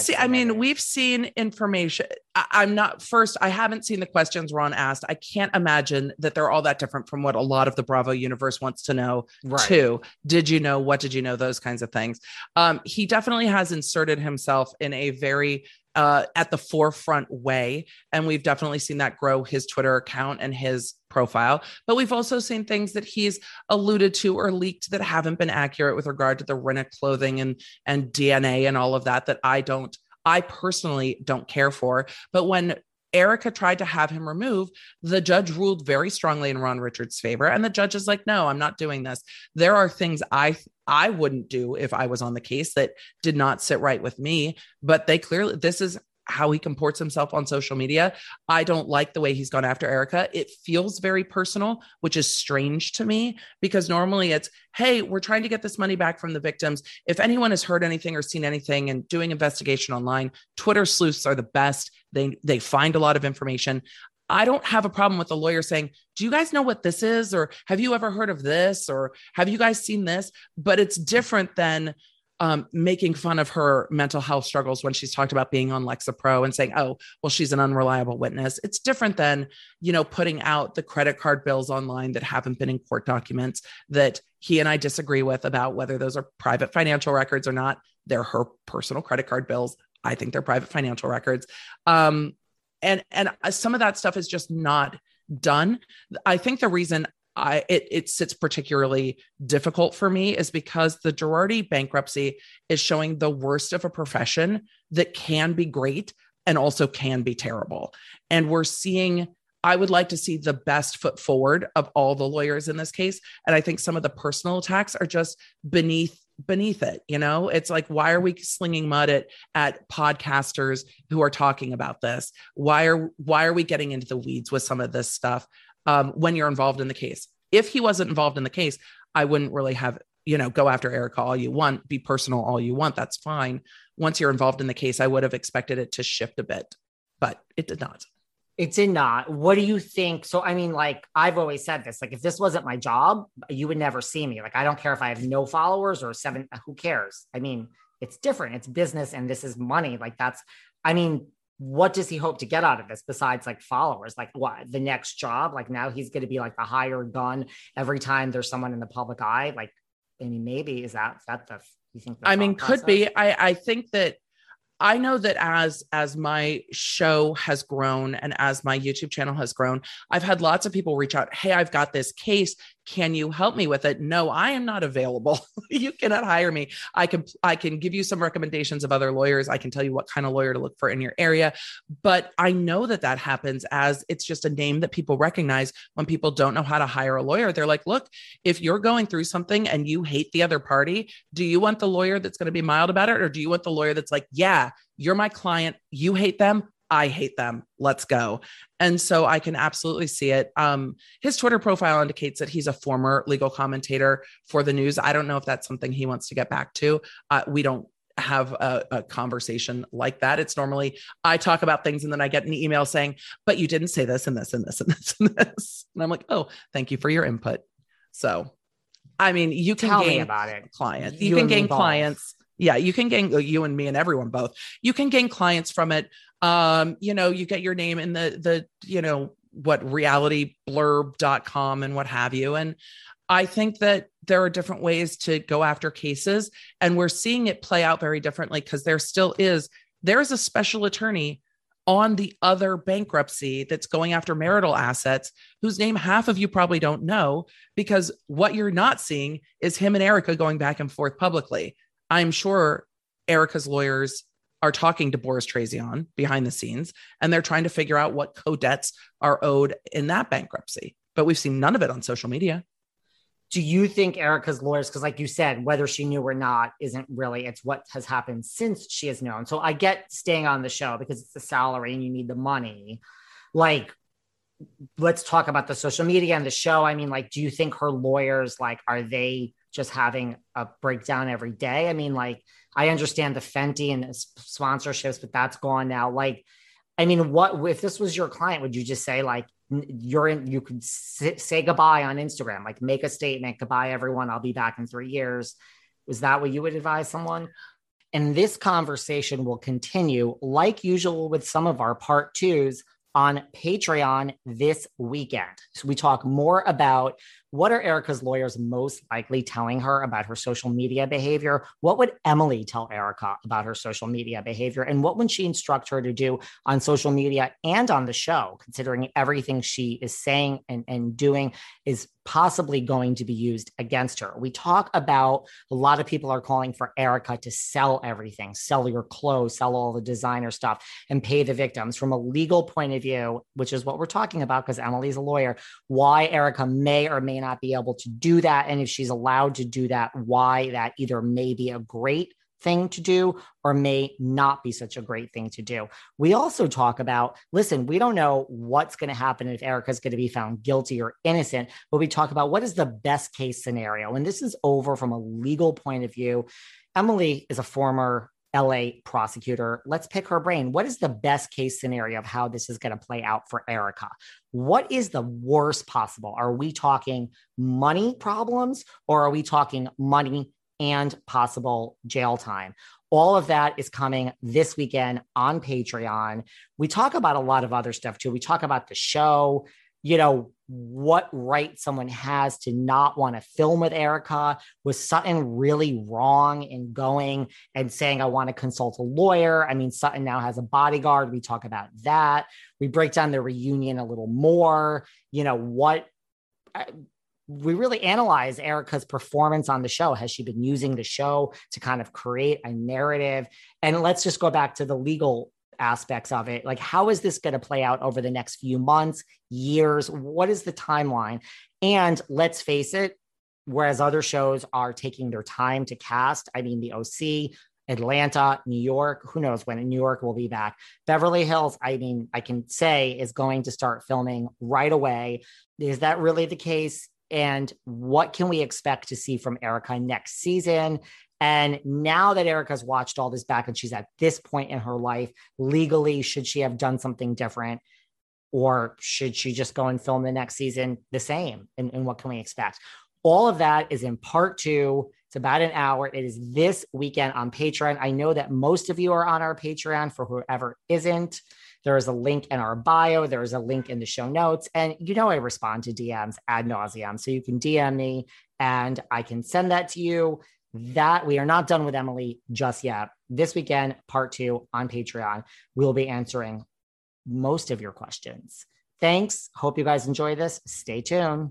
seen information. I haven't seen the questions Ron asked. I can't imagine that they're all that different from what a lot of the Bravo universe wants to know. Right. Too. Did you know, what did you know? Those kinds of things. He definitely has inserted himself in a very at the forefront way. And we've definitely seen that grow his Twitter account and his profile, but we've also seen things that he's alluded to or leaked that haven't been accurate with regard to the Renna clothing and DNA and all of that I personally don't care for. But when Erica tried to have him removed, the judge ruled very strongly in Ron Richards' favor. And the judge is like, no, I'm not doing this. There are things I wouldn't do if I was on the case that did not sit right with me, but this is how he comports himself on social media. I don't like the way he's gone after Erica. It feels very personal, which is strange to me because normally it's, hey, we're trying to get this money back from the victims. If anyone has heard anything or seen anything and doing investigation online, Twitter sleuths are the best. They find a lot of information. I don't have a problem with a lawyer saying, do you guys know what this is? Or have you ever heard of this? Or have you guys seen this? But it's different than making fun of her mental health struggles when she's talked about being on Lexapro and saying, oh, well, she's an unreliable witness. It's different than, you know, putting out the credit card bills online that haven't been in court documents that he and I disagree with about whether those are private financial records or not. They're her personal credit card bills. I think they're private financial records. And some of that stuff is just not done. I think the reason it sits particularly difficult for me is because the Girardi bankruptcy is showing the worst of a profession that can be great and also can be terrible. And I would like to see the best foot forward of all the lawyers in this case. And I think some of the personal attacks are just beneath it. You know, it's like, why are we slinging mud at podcasters who are talking about this? Why are we getting into the weeds with some of this stuff? When you're involved in the case, if he wasn't involved in the case, I wouldn't really have, you know, go after Erica all you want, be personal all you want. That's fine. Once you're involved in the case, I would have expected it to shift a bit, but it did not. It did not. What do you think? So, I mean, like, I've always said this, like, if this wasn't my job, you would never see me. Like, I don't care if I have no followers or seven, who cares? I mean, it's different. It's business and this is money. Like what does he hope to get out of this besides like followers? Like what, the next job? Like now he's going to be like the hired gun every time there's someone in the public eye. Like, I mean, maybe you think? I mean, could be. I think that I know that as my show has grown and as my YouTube channel has grown, I've had lots of people reach out. Hey, I've got this case. Can you help me with it? No, I am not available. You cannot hire me. I can give you some recommendations of other lawyers. I can tell you what kind of lawyer to look for in your area. But I know that happens as it's just a name that people recognize when people don't know how to hire a lawyer. They're like, look, if you're going through something and you hate the other party, do you want the lawyer that's going to be mild about it? Or do you want the lawyer that's like, yeah, you're my client. You hate them. I hate them. Let's go. And so I can absolutely see it. His Twitter profile indicates that he's a former legal commentator for the news. I don't know if that's something he wants to get back to. We don't have a conversation like that. It's normally I talk about things and then I get an email saying, but you didn't say this and this and this and this and this. And I'm like, oh, thank you for your input. So, I mean, you can clients. You can gain clients. Yeah, you can gain you and me and everyone both. You can gain clients from it. You know, you get your name in the, you know, what realityblurb.com and what have you. And I think that there are different ways to go after cases, and we're seeing it play out very differently because there is a special attorney on the other bankruptcy that's going after marital assets, whose name half of you probably don't know, because what you're not seeing is him and Erica going back and forth publicly. I'm sure Erica's lawyers are talking to Boris Trazion behind the scenes, and they're trying to figure out what co-debts are owed in that bankruptcy. But we've seen none of it on social media. Do you think Erica's lawyers, because like you said, whether she knew or not isn't really, it's what has happened since she has known. So I get staying on the show because it's the salary and you need the money. Like, let's talk about the social media and the show. I mean, like, do you think her lawyers, like, are they just having a breakdown every day? I mean, like, I understand the Fenty and the sponsorships, but that's gone now. Like, I mean, what if this was your client? Would you just say, like, you could say goodbye on Instagram, like make a statement, goodbye, everyone, I'll be back in 3 years. Was that what you would advise someone? And this conversation will continue like usual with some of our part twos on Patreon this weekend. So we talk more about what are Erica's lawyers most likely telling her about her social media behavior? What would Emily tell Erica about her social media behavior? And what would she instruct her to do on social media and on the show, considering everything she is saying and doing is possibly going to be used against her? We talk about a lot of people are calling for Erica to sell everything, sell your clothes, sell all the designer stuff, and pay the victims from a legal point of view, which is what we're talking about because Emily's a lawyer, why Erica may or may not be able to do that. And if she's allowed to do that, why that either may be a great thing to do or may not be such a great thing to do. We also talk about, listen, we don't know what's going to happen if Erica's going to be found guilty or innocent, but we talk about what is the best case scenario. And this is over from a legal point of view. Emily is a former LA prosecutor. Let's pick her brain. What is the best case scenario of how this is going to play out for Erica? What is the worst possible? Are we talking money problems or are we talking money and possible jail time? All of that is coming this weekend on Patreon. We talk about a lot of other stuff too. We talk about the show, you know, what right someone has to not want to film with Erica. Was Sutton really wrong in going and saying, I want to consult a lawyer? I mean, Sutton now has a bodyguard. We talk about that. We break down the reunion a little more. You know, what we really analyze Erica's performance on the show. Has she been using the show to kind of create a narrative? And let's just go back to the legal aspects of it. Like, how is this going to play out over the next few months, years? What is the timeline? And let's face it, whereas other shows are taking their time to cast, I mean, the OC, Atlanta, New York, who knows when in New York will be back. Beverly Hills, I mean, I can say is going to start filming right away. Is that really the case? And what can we expect to see from Erica next season? And now that Erica's watched all this back and she's at this point in her life, legally, should she have done something different? Or should she just go and film the next season the same? And what can we expect? All of that is in part two. It's about an hour. It is this weekend on Patreon. I know that most of you are on our Patreon. For whoever isn't, there is a link in our bio. There is a link in the show notes. And you know I respond to DMs ad nauseum. So you can DM me and I can send that to you. That we are not done with Emily just yet. This weekend, part two on Patreon, we'll be answering most of your questions. Thanks. Hope you guys enjoy this. Stay tuned.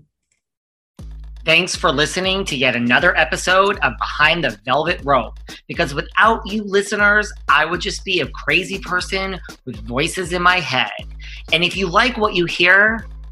Thanks for listening to yet another episode of Behind the Velvet Rope, because without you listeners, I would just be a crazy person with voices in my head. And if you like what you hear,